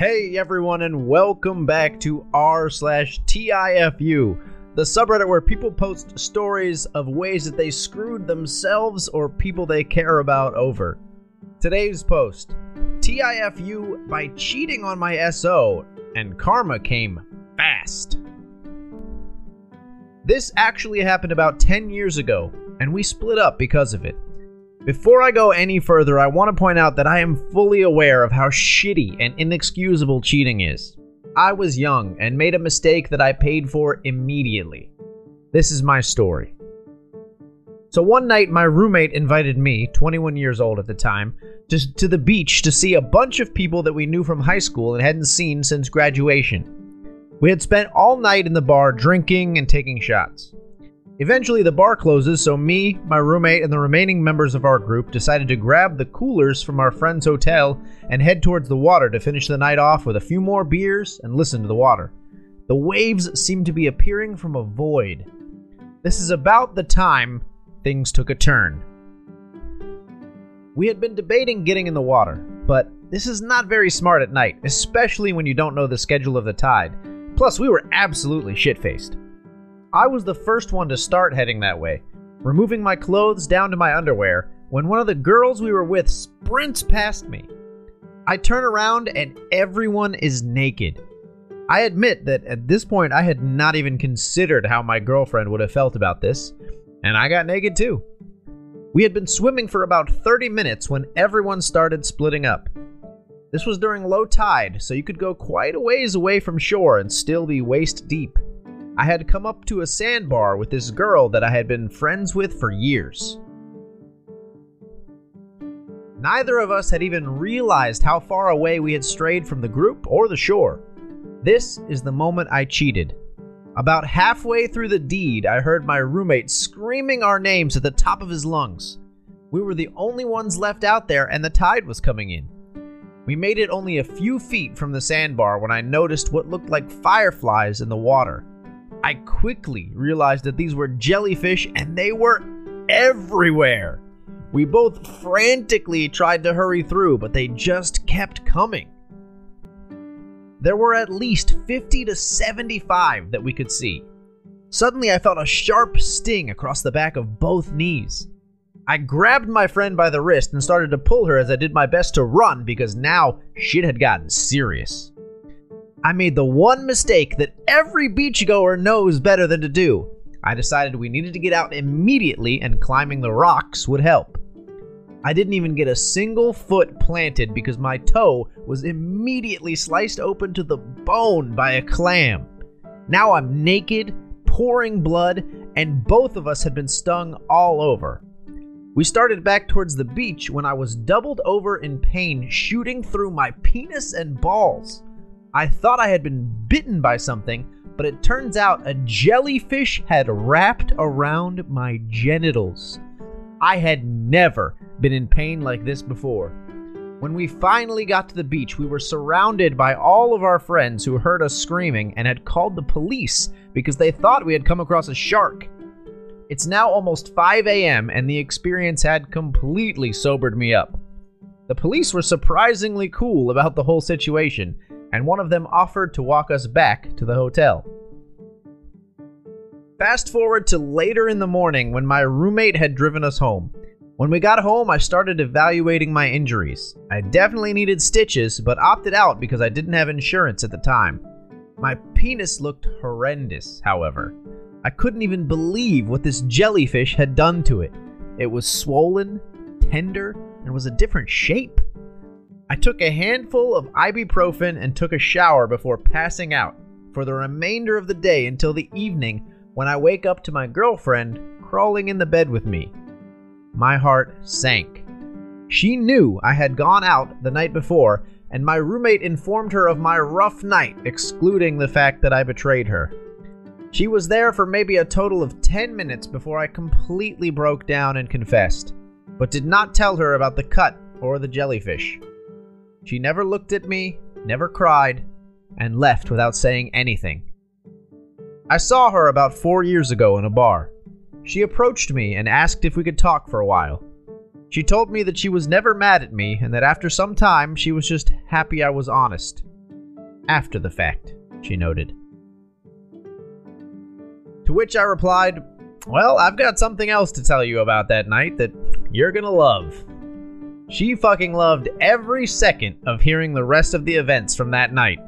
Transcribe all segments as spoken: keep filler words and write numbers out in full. Hey everyone, and welcome back to r slash T I F U, the subreddit where people post stories of ways that they screwed themselves or people they care about over. Today's post, T I F U by cheating on my S O, and karma came fast. This actually happened about ten years ago, and we split up because of it. Before I go any further, I want to point out that I am fully aware of how shitty and inexcusable cheating is. I was young and made a mistake that I paid for immediately. This is my story. So one night, my roommate invited me, twenty-one years old at the time, to, to the beach to see a bunch of people that we knew from high school and hadn't seen since graduation. We had spent all night in the bar drinking and taking shots. Eventually, the bar closes, so me, my roommate, and the remaining members of our group decided to grab the coolers from our friend's hotel and head towards the water to finish the night off with a few more beers and listen to the water. The waves seemed to be appearing from a void. This is about the time things took a turn. We had been debating getting in the water, but this is not very smart at night, especially when you don't know the schedule of the tide. Plus, we were absolutely shit-faced. I was the first one to start heading that way, removing my clothes down to my underwear, when one of the girls we were with sprints past me. I turn around and everyone is naked. I admit that at this point I had not even considered how my girlfriend would have felt about this, and I got naked too. We had been swimming for about thirty minutes when everyone started splitting up. This was during low tide, so you could go quite a ways away from shore and still be waist deep. I had come up to a sandbar with this girl that I had been friends with for years. Neither of us had even realized how far away we had strayed from the group or the shore. This is the moment I cheated. About halfway through the deed, I heard my roommate screaming our names at the top of his lungs. We were the only ones left out there, and the tide was coming in. We made it only a few feet from the sandbar when I noticed what looked like fireflies in the water. I quickly realized that these were jellyfish, and they were everywhere. We both frantically tried to hurry through, but they just kept coming. There were at least fifty to seventy-five that we could see. Suddenly, I felt a sharp sting across the back of both knees. I grabbed my friend by the wrist and started to pull her as I did my best to run, because now shit had gotten serious. I made the one mistake that every beachgoer knows better than to do. I decided we needed to get out immediately, and climbing the rocks would help. I didn't even get a single foot planted because my toe was immediately sliced open to the bone by a clam. Now I'm naked, pouring blood, and both of us had been stung all over. We started back towards the beach when I was doubled over in pain, shooting through my penis and balls. I thought I had been bitten by something, but it turns out a jellyfish had wrapped around my genitals. I had never been in pain like this before. When we finally got to the beach, we were surrounded by all of our friends who heard us screaming and had called the police because they thought we had come across a shark. It's now almost five a m, and the experience had completely sobered me up. The police were surprisingly cool about the whole situation, and one of them offered to walk us back to the hotel. Fast forward to later in the morning when my roommate had driven us home. When we got home, I started evaluating my injuries. I definitely needed stitches, but opted out because I didn't have insurance at the time. My penis looked horrendous, however. I couldn't even believe what this jellyfish had done to it. It was swollen, tender, and was a different shape. I took a handful of ibuprofen and took a shower before passing out for the remainder of the day until the evening when I wake up to my girlfriend crawling in the bed with me. My heart sank. She knew I had gone out the night before, and my roommate informed her of my rough night, excluding the fact that I betrayed her. She was there for maybe a total of ten minutes before I completely broke down and confessed, but did not tell her about the cut or the jellyfish. She never looked at me, never cried, and left without saying anything. I saw her about four years ago in a bar. She approached me and asked if we could talk for a while. She told me that she was never mad at me and that after some time she was just happy I was honest. after the fact, she noted. To which I replied, well, I've got something else to tell you about that night that you're gonna love. She fucking loved every second of hearing the rest of the events from that night.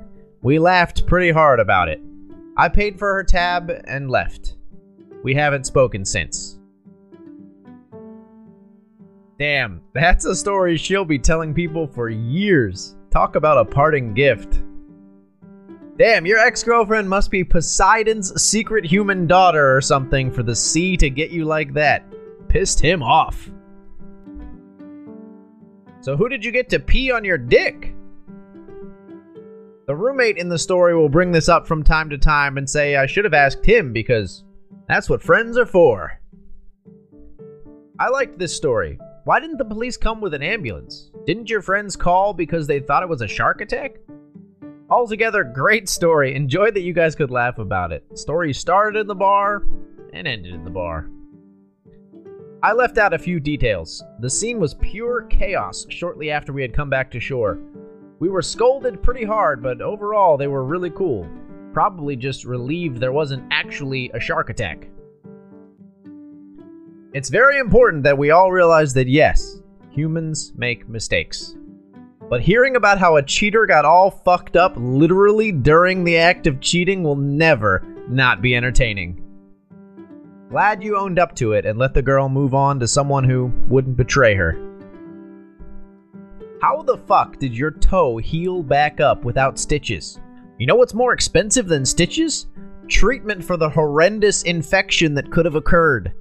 We laughed pretty hard about it. I paid for her tab and left. We haven't spoken since. Damn, that's a story she'll be telling people for years. Talk about a parting gift. Damn, your ex-girlfriend must be Poseidon's secret human daughter or something for the sea to get you like that. Pissed him off. So who did you get to pee on your dick? The roommate in the story will bring this up from time to time and say I should have asked him because that's what friends are for. I liked this story. Why didn't the police come with an ambulance? Didn't your friends call because they thought it was a shark attack? Altogether, great story. Enjoyed that you guys could laugh about it. Story started in the bar and ended in the bar. I left out a few details. The scene was pure chaos shortly after we had come back to shore. We were scolded pretty hard, but overall they were really cool. Probably just relieved there wasn't actually a shark attack. It's very important that we all realize that yes, humans make mistakes. But hearing about how a cheater got all fucked up literally during the act of cheating will never not be entertaining. Glad you owned up to it and let the girl move on to someone who wouldn't betray her. How the fuck did your toe heal back up without stitches? You know what's more expensive than stitches? Treatment for the horrendous infection that could have occurred.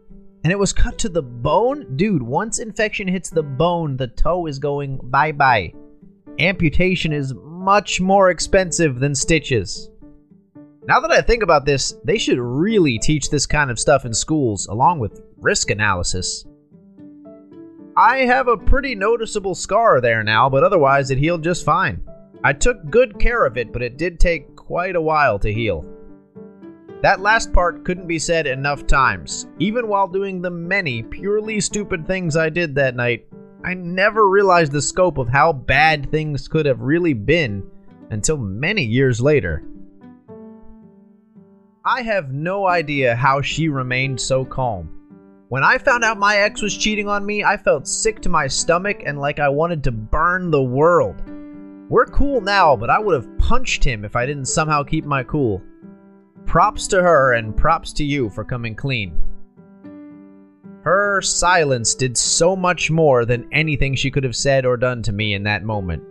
And it was cut to the bone? Dude, once infection hits the bone, the toe is going bye-bye. Amputation is much more expensive than stitches. Now that I think about this, they should really teach this kind of stuff in schools, along with risk analysis. I have a pretty noticeable scar there now, but otherwise it healed just fine. I took good care of it, but it did take quite a while to heal. That last part couldn't be said enough times. Even while doing the many purely stupid things I did that night, I never realized the scope of how bad things could have really been until many years later. I have no idea how she remained so calm. When I found out my ex was cheating on me, I felt sick to my stomach and like I wanted to burn the world. We're cool now, but I would have punched him if I didn't somehow keep my cool. Props to her and props to you for coming clean. Her silence did so much more than anything she could have said or done to me in that moment.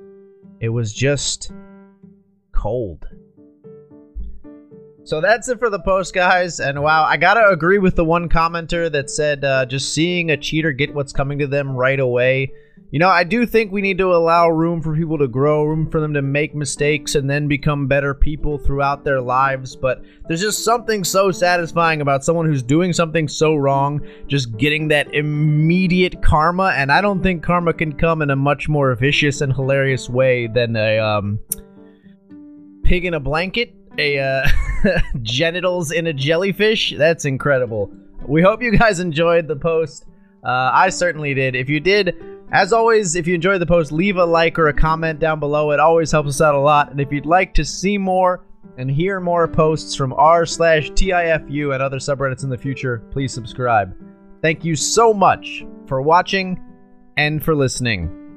It was just cold. So that's it for the post, guys, and wow, I gotta agree with the one commenter that said uh, just seeing a cheater get what's coming to them right away. You know, I do think we need to allow room for people to grow, room for them to make mistakes and then become better people throughout their lives, but there's just something so satisfying about someone who's doing something so wrong, just getting that immediate karma, and I don't think karma can come in a much more vicious and hilarious way than a um, pig in a blanket. A uh, genitals in a jellyfish. That's incredible. We hope you guys enjoyed the post. Uh, I certainly did. If you did, as always, if you enjoyed the post, leave a like or a comment down below. It always helps us out a lot. And if you'd like to see more and hear more posts from r slash TIFU and other subreddits in the future, please subscribe. Thank you so much for watching and for listening.